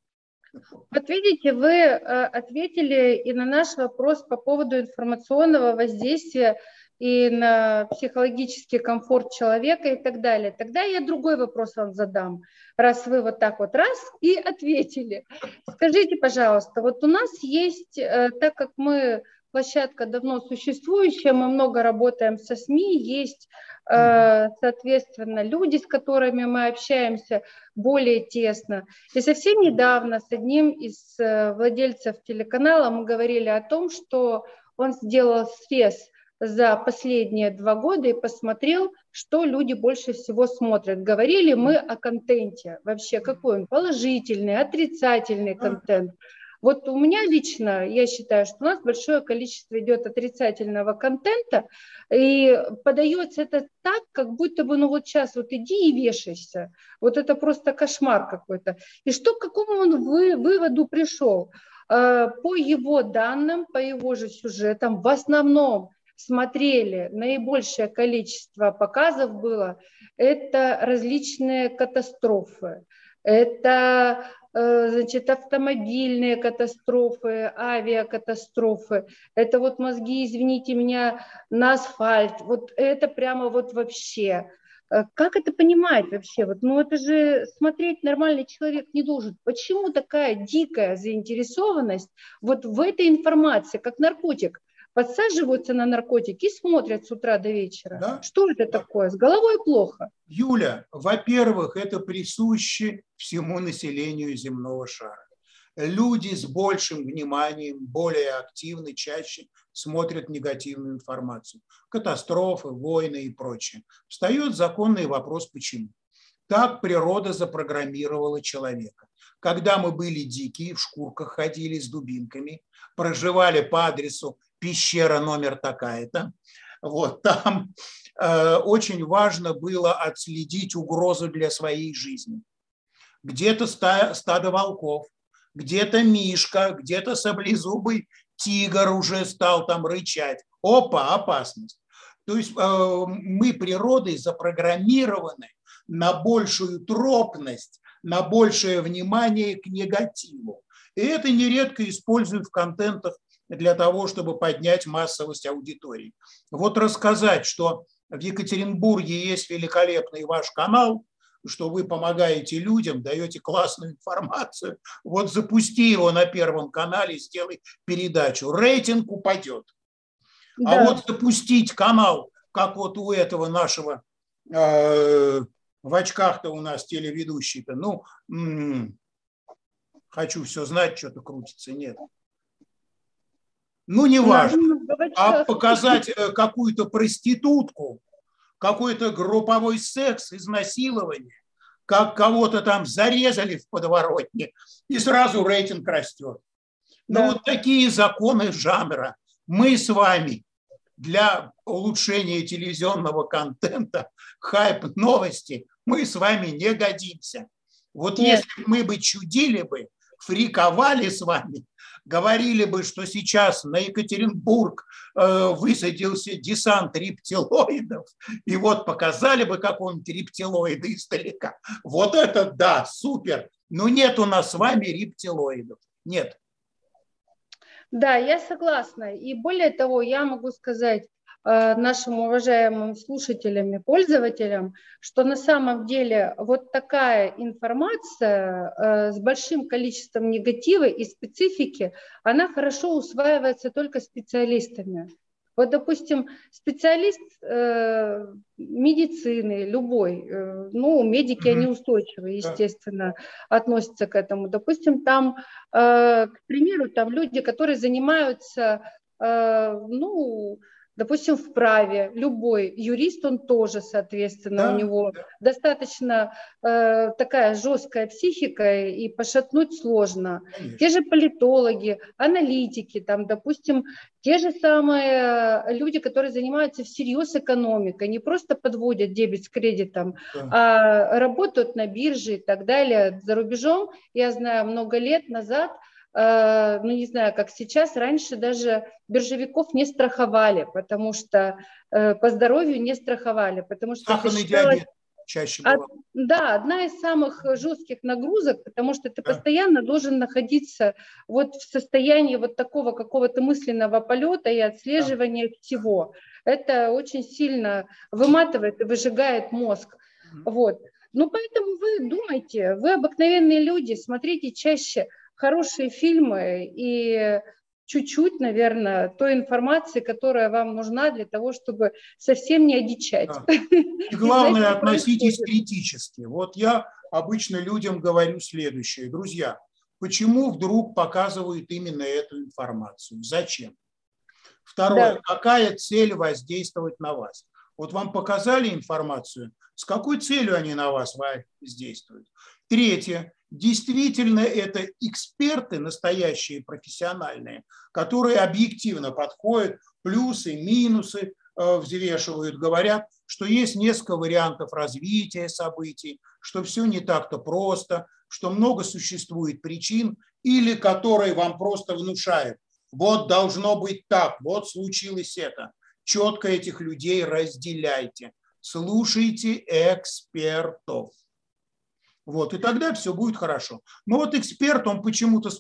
Вот видите, вы ответили и на наш вопрос по поводу информационного воздействия и на психологический комфорт человека и так далее. Тогда я другой вопрос вам задам, раз вы вот так вот раз и ответили. Скажите, пожалуйста, вот у нас есть, так как мы площадка давно существующая, мы много работаем со СМИ, есть, соответственно, люди, с которыми мы общаемся более тесно. И совсем недавно с одним из владельцев телеканала мы говорили о том, что он сделал срез за последние 2 года и посмотрел, что люди больше всего смотрят. Говорили мы о контенте вообще, какой он, положительный, отрицательный контент. Вот у меня лично, я считаю, что у нас большое количество идет отрицательного контента, и подается это так, как будто бы, ну вот сейчас вот иди и вешайся. Вот это просто кошмар какой-то. И что, к какому он выводу пришел? По его данным, по его же сюжетам, в основном смотрели, наибольшее количество показов было, это различные катастрофы. Это, значит, автомобильные катастрофы, авиакатастрофы, это вот мозги, извините меня, на асфальт, вот это прямо вот вообще. Как это понимать вообще? Вот, ну это же смотреть нормальный человек не должен. Почему такая дикая заинтересованность вот в этой информации, как наркотик? Подсаживаются на наркотики и смотрят с утра до вечера. Да? Что это такое? С головой плохо. Юля, во-первых, это присуще всему населению земного шара. Люди с большим вниманием, более активно, чаще смотрят негативную информацию. Катастрофы, войны и прочее. Встает законный вопрос, почему. Так природа запрограммировала человека. Когда мы были дикие, в шкурках ходили с дубинками, проживали по адресу пещера номер такая-то. Вот там очень важно было отследить угрозу для своей жизни. Где-то стадо волков, где-то мишка, где-то саблезубый тигр уже стал там рычать. Опа, опасность. То есть мы природой запрограммированы на большую тропность, на большее внимание к негативу. И это нередко используют в контентах для того, чтобы поднять массовость аудитории. Вот рассказать, что в Екатеринбурге есть великолепный ваш канал, что вы помогаете людям, даете классную информацию. Вот запусти его на Первом канале, сделай передачу. Рейтинг упадет. Да. А вот запустить канал, как вот у этого нашего, в очках-то у нас телеведущий-то, ну, хочу все знать, что-то крутится, нет. Ну, неважно. А показать какую-то проститутку, какой-то групповой секс, изнасилование, как кого-то там зарезали в подворотне, и сразу рейтинг растет. Да. Ну, вот такие законы жанра. Мы с вами для улучшения телевизионного контента, хайп, новости, мы с вами не годимся. Вот нет. Если мы бы чудили бы, фриковали с вами, говорили бы, что сейчас на Екатеринбург высадился десант рептилоидов, и вот показали бы какого-нибудь рептилоида издалека. Вот это да, супер! Но нет у нас с вами рептилоидов. Нет. Да, я согласна. И более того, я могу сказать нашим уважаемым слушателям и пользователям, что на самом деле вот такая информация с большим количеством негатива и специфики, она хорошо усваивается только специалистами. Вот, допустим, специалист медицины, любой, ну, медики, они устойчивы, естественно, относятся к этому. Допустим, там, к примеру, там люди, которые занимаются, ну, допустим, в праве, любой юрист, он тоже, соответственно, да, у него достаточно такая жесткая психика, и пошатнуть сложно. Конечно. Те же политологи, аналитики, там, допустим, те же самые люди, которые занимаются всерьез экономикой, не просто подводят дебет с кредитом, да, а работают на бирже и так далее, за рубежом. Я знаю, много лет назад, ну, не знаю, как сейчас, раньше даже биржевиков не страховали, потому что по здоровью не страховали, потому что это считалось... чаще было. Да, одна из самых жестких нагрузок, потому что ты постоянно должен находиться вот в состоянии вот такого какого-то мысленного полета и отслеживания всего. Это очень сильно выматывает и выжигает мозг. Вот. Ну, поэтому вы думайте, вы обыкновенные люди, смотрите чаще хорошие фильмы и чуть-чуть, наверное, той информации, которая вам нужна для того, чтобы совсем не одичать. Да. И главное, относитесь критически. Вот я обычно людям говорю следующее. Друзья, почему вдруг показывают именно эту информацию? Зачем? Второе, какая цель воздействовать на вас? Вот вам показали информацию, с какой целью они на вас воздействуют? Третье. Действительно, это эксперты, настоящие профессиональные, которые объективно подходят, плюсы, минусы взвешивают, говорят, что есть несколько вариантов развития событий, что все не так-то просто, что много существует причин, или которые вам просто внушают. Вот должно быть так, вот случилось это. Четко этих людей разделяйте. Слушайте экспертов. Вот, и тогда все будет хорошо. Но вот эксперт, он почему-то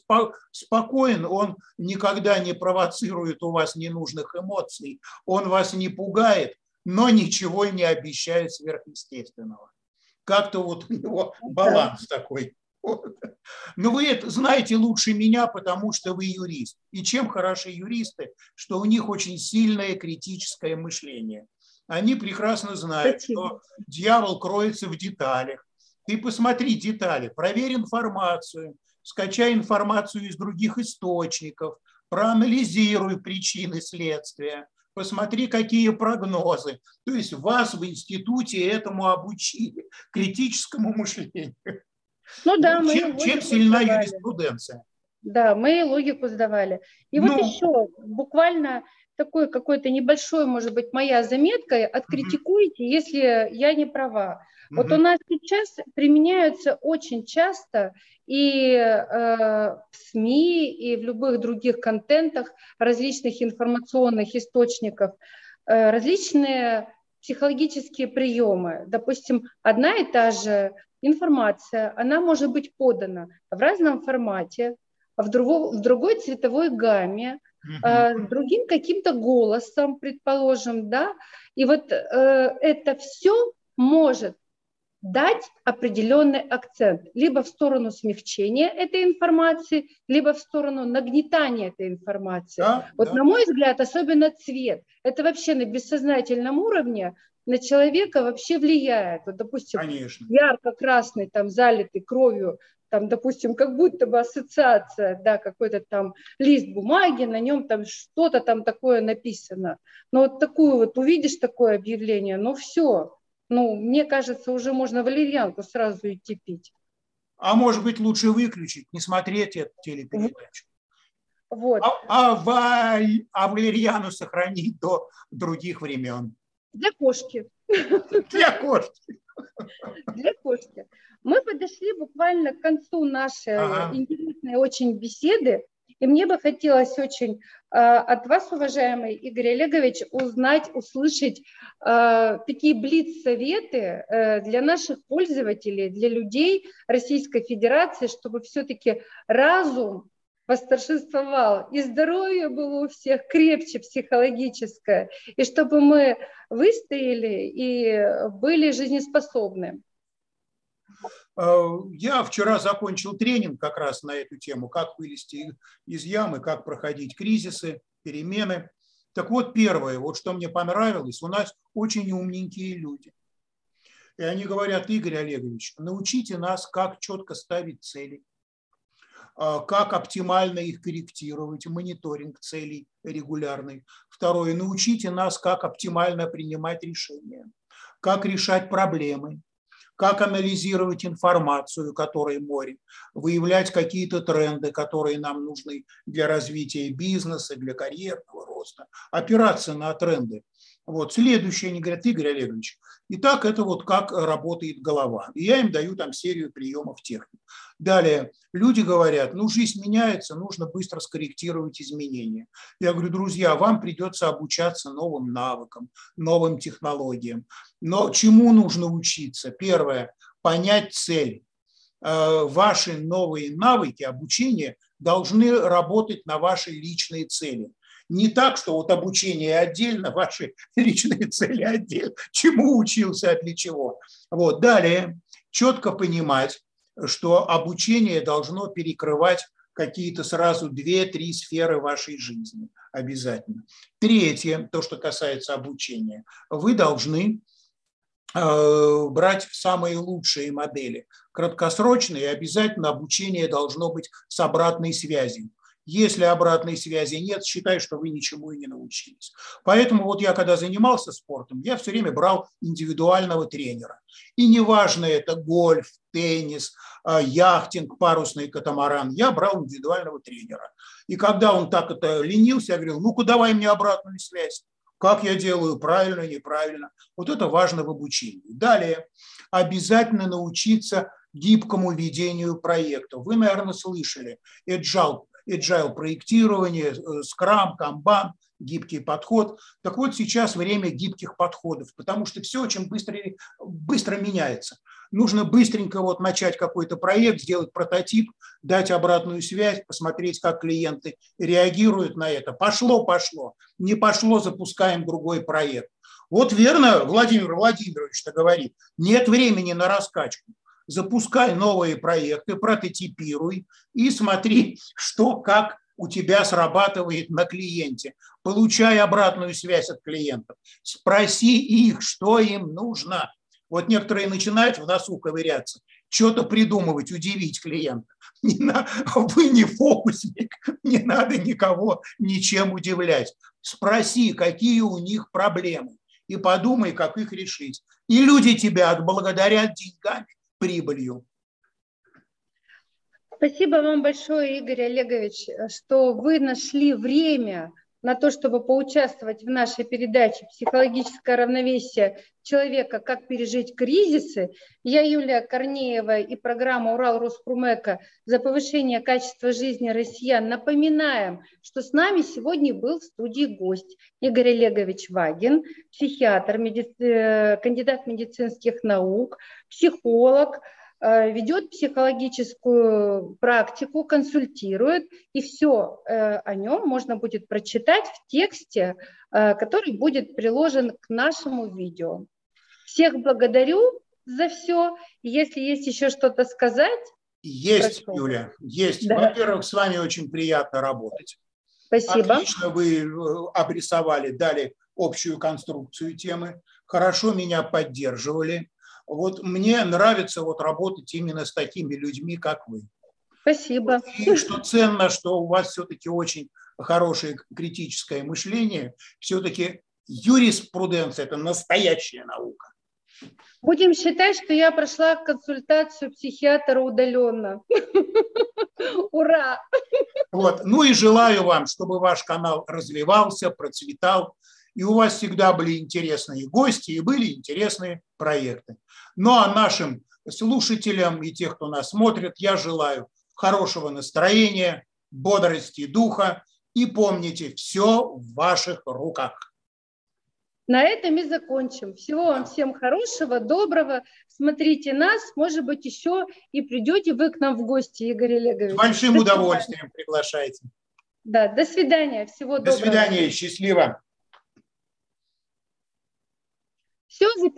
спокоен, он никогда не провоцирует у вас ненужных эмоций, он вас не пугает, но ничего не обещает сверхъестественного. Как-то вот у него баланс такой. Вот. Но вы это знаете лучше меня, потому что вы юрист. И чем хороши юристы, что у них очень сильное критическое мышление. Они прекрасно знают, что дьявол кроется в деталях. Ты посмотри детали, проверь информацию, скачай информацию из других источников, проанализируй причины следствия, посмотри, какие прогнозы. То есть вас в институте этому обучили, критическому мышлению. Ну да, мы чем сильна юриспруденция? Да, мы логику сдавали. И вот еще буквально... такой какой-то небольшой, может быть, моя заметка, откритикуйте, если я не права. Вот у нас сейчас применяются очень часто и в СМИ, и в любых других контентах различных информационных источников различные психологические приемы. Допустим, одна и та же информация, она может быть подана в разном формате, в другой цветовой гамме, другим каким-то голосом, предположим, да, и вот это все может дать определенный акцент либо в сторону смягчения этой информации, либо в сторону нагнетания этой информации. Да, вот да. На мой взгляд, особенно цвет. Это вообще на бессознательном уровне на человека вообще влияет. Вот, допустим, ярко-красный, там, залитый кровью, там, допустим, как будто бы ассоциация, да, какой-то там лист бумаги, на нем там что-то там такое написано. Но вот такую вот увидишь такое объявление, ну все. Ну, мне кажется, уже можно валерьянку сразу идти пить. А может быть, лучше выключить, не смотреть эту телепередачу. Вот. А валерьяну сохранить до других времен. Для кошки. Для кошки. Для кошки. Мы подошли буквально к концу нашей интересной очень беседы. И мне бы хотелось очень от вас, уважаемый Игорь Олегович, узнать, услышать такие блиц-советы для наших пользователей, для людей Российской Федерации, чтобы все-таки разум восторжествовал, и здоровье было у всех крепче психологическое, и чтобы мы выстояли и были жизнеспособны. Я вчера закончил тренинг как раз на эту тему, как вылезти из ямы, как проходить кризисы, перемены. Так вот, первое, вот что мне понравилось, у нас очень умненькие люди. И они говорят: Игорь Олегович, научите нас, как четко ставить цели, как оптимально их корректировать, мониторинг целей регулярный. Второе, научите нас, как оптимально принимать решения, как решать проблемы, как анализировать информацию, которой море, выявлять какие-то тренды, которые нам нужны для развития бизнеса, для карьерного роста, опираться на тренды. Вот. Следующее, они говорят: Игорь Олегович, итак, это вот как работает голова. И я им даю там серию приемов техник. Далее, люди говорят: ну, жизнь меняется, нужно быстро скорректировать изменения. Я говорю: друзья, вам придется обучаться новым навыкам, новым технологиям. Но чему нужно учиться? Первое, понять цель. Ваши новые навыки обучения должны работать на ваши личные цели. Не так, что вот обучение отдельно, ваши личные цели отдельно. Чему учился, от для чего. Вот. Далее, четко понимать, что обучение должно перекрывать какие-то сразу 2-3 сферы вашей жизни обязательно. Третье, то, что касается обучения. Вы должны брать самые лучшие модели. Краткосрочные, обязательно обучение должно быть с обратной связью. Если обратной связи нет, считай, что вы ничему и не научились. Поэтому вот я, когда занимался спортом, я все время брал индивидуального тренера. И неважно, это гольф, теннис, яхтинг, парусный катамаран, я брал индивидуального тренера. И когда он так это ленился, я говорил: ну-ка давай мне обратную связь. Как я делаю, правильно, неправильно. Вот это важно в обучении. Далее, обязательно научиться гибкому ведению проекта. Вы, наверное, слышали Agile проектирование, скрам, канбан, гибкий подход. Так вот, сейчас время гибких подходов, потому что все очень быстро меняется. Нужно быстренько вот начать какой-то проект, сделать прототип, дать обратную связь, посмотреть, как клиенты реагируют на это. Пошло, не пошло, запускаем другой проект. Вот верно Владимир Владимирович-то говорит: нет времени на раскачку. Запускай новые проекты, прототипируй и смотри, что, как у тебя срабатывает на клиенте. Получай обратную связь от клиентов. Спроси их, что им нужно. Вот некоторые начинают в носу ковыряться, что-то придумывать, удивить клиента. Вы не фокусник, не надо никого ничем удивлять. Спроси, какие у них проблемы, и подумай, как их решить. И люди тебя отблагодарят деньгами, прибылью. Спасибо вам большое, Игорь Олегович, что вы нашли время на то, чтобы поучаствовать в нашей передаче «Психологическое равновесие человека. Как пережить кризисы». Я, Юлия Корнеева, и программа «Урал Роспромэка» за повышение качества жизни россиян напоминаем, что с нами сегодня был в студии гость Игорь Олегович Вагин, психиатр, кандидат медицинских наук, психолог, ведет психологическую практику, консультирует, и все о нем можно будет прочитать в тексте, который будет приложен к нашему видео. Всех благодарю за все. Если есть еще что-то сказать. Есть, прошу. Юля, есть. Да. Во-первых, с вами очень приятно работать. Спасибо. Отлично вы обрисовали, дали общую конструкцию темы. Хорошо меня поддерживали. Вот мне нравится вот работать именно с такими людьми, как вы. Спасибо. И что ценно, что у вас все-таки очень хорошее критическое мышление. Все-таки юриспруденция – это настоящая наука. Будем считать, что я прошла консультацию психиатра удаленно. Ура! Вот. Ну и желаю вам, чтобы ваш канал развивался, процветал. И у вас всегда были интересные гости и были интересные проекты. Ну а нашим слушателям и тех, кто нас смотрит, я желаю хорошего настроения, бодрости духа. И помните, все в ваших руках. На этом и закончим. Всего вам всем хорошего, доброго. Смотрите нас, может быть, еще и придете вы к нам в гости, Игорь Олегович. С большим удовольствием приглашайте. Да, до свидания. Всего доброго. До свидания, счастливо. Все,